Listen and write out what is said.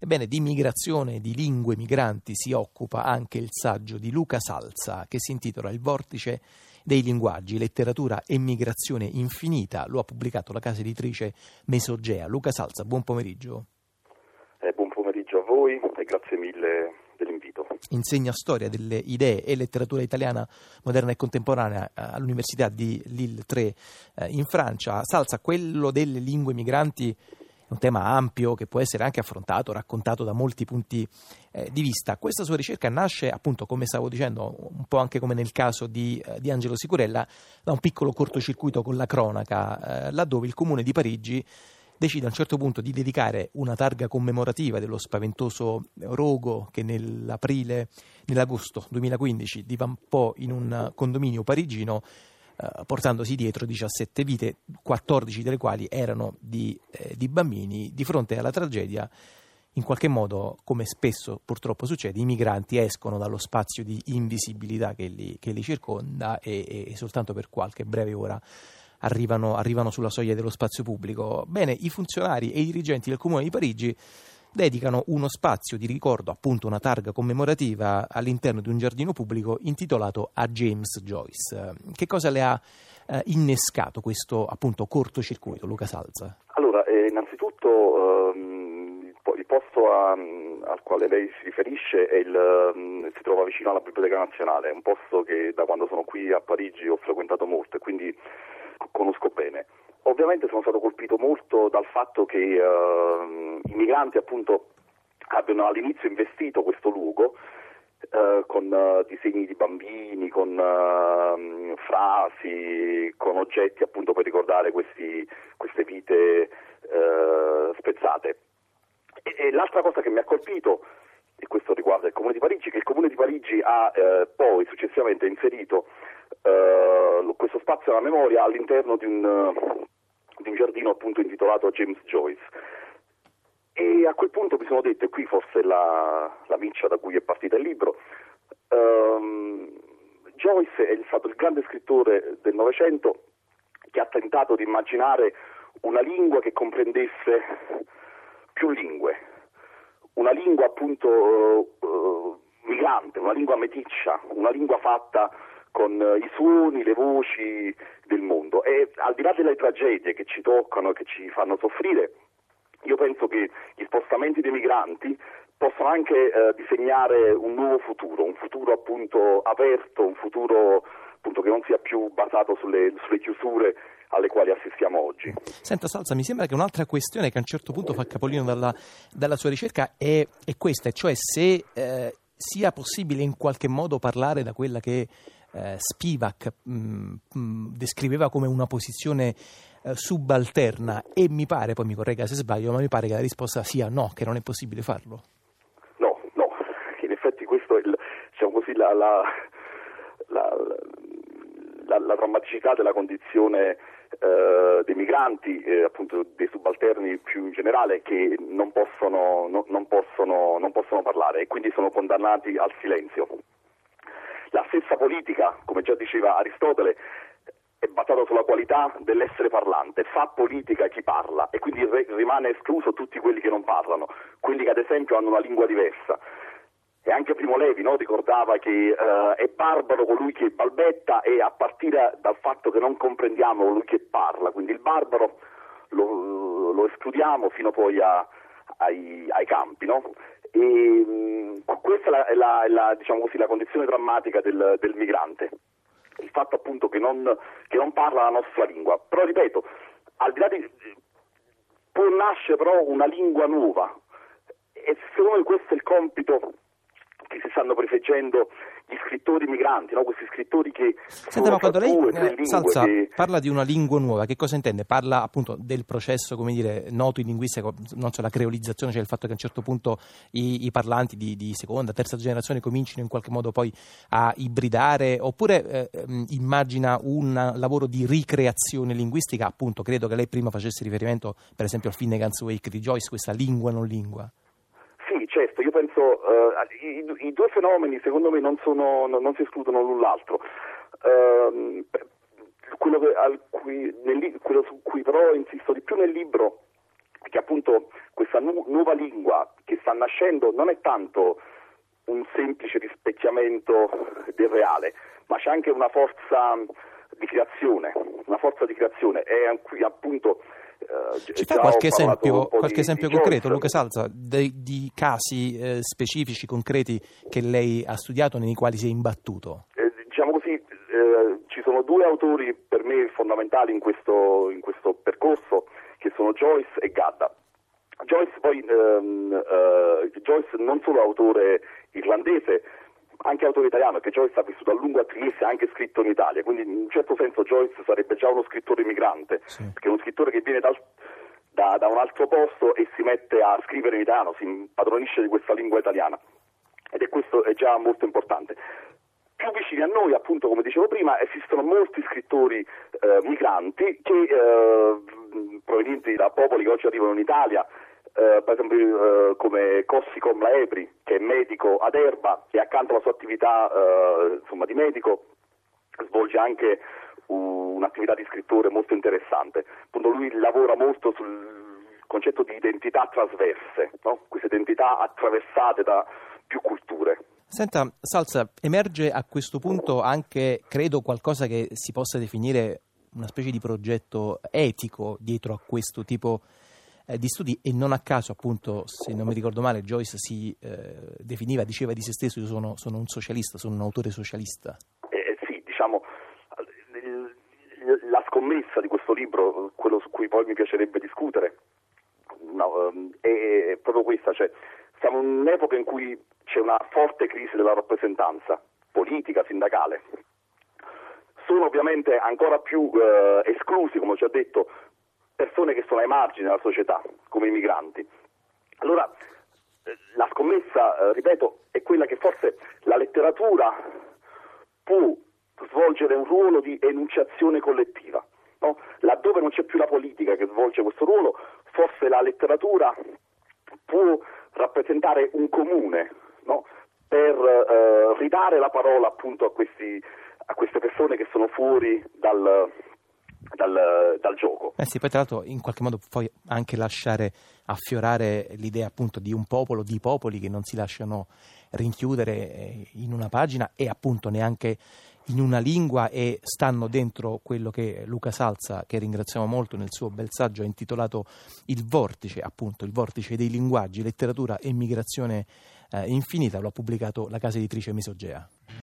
Ebbene, di migrazione, di lingue migranti si occupa anche il saggio di Luca Salza, che si intitola Il vortice dei linguaggi, letteratura e migrazione infinita. Lo ha pubblicato la casa editrice Mesogea. Luca Salza, buon pomeriggio. Buon pomeriggio a voi e grazie mille dell'invito. Insegna storia delle idee e letteratura italiana moderna e contemporanea all'Università di Lille 3 in Francia. Salza, quello delle lingue migranti è un tema ampio che può essere anche affrontato, raccontato da molti punti di vista. Questa sua ricerca nasce, appunto, come stavo dicendo, un po' anche come nel caso di Angelo Sicurella, da un piccolo cortocircuito con la cronaca, laddove il comune di Parigi decide a un certo punto di dedicare una targa commemorativa dello spaventoso rogo che nell'agosto 2015 divampò in un condominio parigino, portandosi dietro 17 vite, 14 delle quali erano di bambini. Di fronte alla tragedia, in qualche modo, come spesso purtroppo succede, i migranti escono dallo spazio di invisibilità che li circonda e soltanto per qualche breve ora arrivano sulla soglia dello spazio pubblico. Bene, i funzionari e i dirigenti del Comune di Parigi dedicano uno spazio di ricordo, appunto una targa commemorativa, all'interno di un giardino pubblico intitolato a James Joyce. Che cosa le ha innescato questo, appunto, cortocircuito, Luca Salza? Allora, innanzitutto il posto al quale lei si riferisce si trova vicino alla Biblioteca Nazionale, è un posto che da quando sono qui a Parigi ho frequentato molto e quindi conosco bene. Ovviamente sono stato colpito molto dal fatto che i migranti, appunto, abbiano all'inizio investito questo luogo con disegni di bambini, con frasi, con oggetti, appunto, per ricordare queste vite spezzate. E l'altra cosa che mi ha colpito, e questo riguarda il Comune di Parigi, che il Comune di Parigi ha poi successivamente inserito questo spazio alla memoria all'interno di un giardino, appunto, intitolato James Joyce. E a quel punto mi sono detto, e qui forse la miccia da cui è partita il libro, Joyce è stato il grande scrittore del Novecento che ha tentato di immaginare una lingua che comprendesse più lingue, una lingua, appunto, migrante, una lingua meticcia, una lingua fatta con i suoni, le voci del mondo. E al di là delle tragedie che ci toccano e che ci fanno soffrire, io penso che gli spostamenti dei migranti possano anche disegnare un nuovo futuro, un futuro, appunto, aperto, un futuro, appunto, che non sia più basato sulle chiusure alle quali assistiamo oggi. Senta, Salza, mi sembra che un'altra questione che a un certo punto fa capolino dalla sua ricerca è questa, cioè se sia possibile in qualche modo parlare da quella che Spivak descriveva come una posizione subalterna, e mi pare, poi mi corregga se sbaglio, ma mi pare che la risposta sia no, che non è possibile farlo. No, in effetti questo è la drammaticità della condizione dei migranti, appunto dei subalterni più in generale, che non possono parlare e quindi sono condannati al silenzio. La stessa politica, come già diceva Aristotele, è basata sulla qualità dell'essere parlante, fa politica chi parla e quindi rimane escluso tutti quelli che non parlano, quelli che ad esempio hanno una lingua diversa. E anche Primo Levi, no, ricordava che è barbaro colui che balbetta, e a partire dal fatto che non comprendiamo colui che parla, quindi il barbaro lo escludiamo fino poi ai campi, no? E questa è la condizione drammatica del migrante, il fatto, appunto, che non parla la nostra lingua. Però, ripeto, al di là di può nascere però una lingua nuova, e secondo me questo è il compito che si stanno prefeggendo gli scrittori migranti, no? Questi scrittori che... Senta, ma quando lei, Salza, che... parla di una lingua nuova, che cosa intende? Parla appunto del processo, come dire, noto in linguistica, non so, la creolizzazione, cioè il fatto che a un certo punto i parlanti di seconda, terza generazione comincino in qualche modo poi a ibridare, oppure immagina un lavoro di ricreazione linguistica, appunto, credo che lei prima facesse riferimento per esempio al Finnegans Wake di Joyce, questa lingua non lingua. Certo, io penso i due fenomeni secondo me non si escludono l'un l'altro. Quello su cui però insisto di più nel libro è che appunto questa nuova lingua che sta nascendo non è tanto un semplice rispecchiamento del reale, ma c'è anche una forza di creazione, è appunto... Ci fa qualche esempio concreto, Luca Salza, di casi specifici, concreti che lei ha studiato, nei quali si è imbattuto? Ci sono due autori per me fondamentali in questo percorso, che sono Joyce e Gadda. Joyce non solo autore irlandese, anche autore italiano, perché Joyce ha vissuto a lungo a Trieste e ha anche scritto in Italia, quindi in un certo senso Joyce sarebbe già uno scrittore migrante, sì. Perché è uno scrittore che viene da un altro posto e si mette a scrivere in italiano, si impadronisce di questa lingua italiana, ed è questo è già molto importante. Più vicini a noi, appunto, come dicevo prima, esistono molti scrittori migranti che provenienti da popoli che oggi arrivano in Italia, per esempio come Cossi Comlaebri, che è medico ad Erba e accanto alla sua attività di medico svolge anche un'attività di scrittore molto interessante. Appunto lui lavora molto sul concetto di identità trasverse, no? Queste identità attraversate da più culture. Senta, Salza, emerge a questo punto anche, credo, qualcosa che si possa definire una specie di progetto etico dietro a questo tipo di studi, e non a caso, appunto, se non mi ricordo male, Joyce si diceva di se stesso: io sono un socialista, sono un autore socialista. Sì, diciamo, la scommessa di questo libro, quello su cui poi mi piacerebbe discutere, è proprio questa, cioè siamo in un'epoca in cui c'è una forte crisi della rappresentanza politica, sindacale. Sono ovviamente ancora più esclusi, come ho già detto, persone che sono ai margini della società, come i migranti. Allora, la scommessa, ripeto, è quella che forse la letteratura può svolgere un ruolo di enunciazione collettiva, no? Laddove non c'è più la politica che svolge questo ruolo, forse la letteratura può rappresentare un comune, no? Per ridare la parola appunto a queste persone che sono fuori dal gioco. Sì, poi tra l'altro in qualche modo puoi anche lasciare affiorare l'idea appunto di un popolo, di popoli che non si lasciano rinchiudere in una pagina e appunto neanche in una lingua, e stanno dentro quello che Luca Salza, che ringraziamo molto, nel suo bel saggio intitolato Il vortice, appunto, il vortice dei linguaggi, letteratura e migrazione infinita, lo ha pubblicato la casa editrice Mesogea.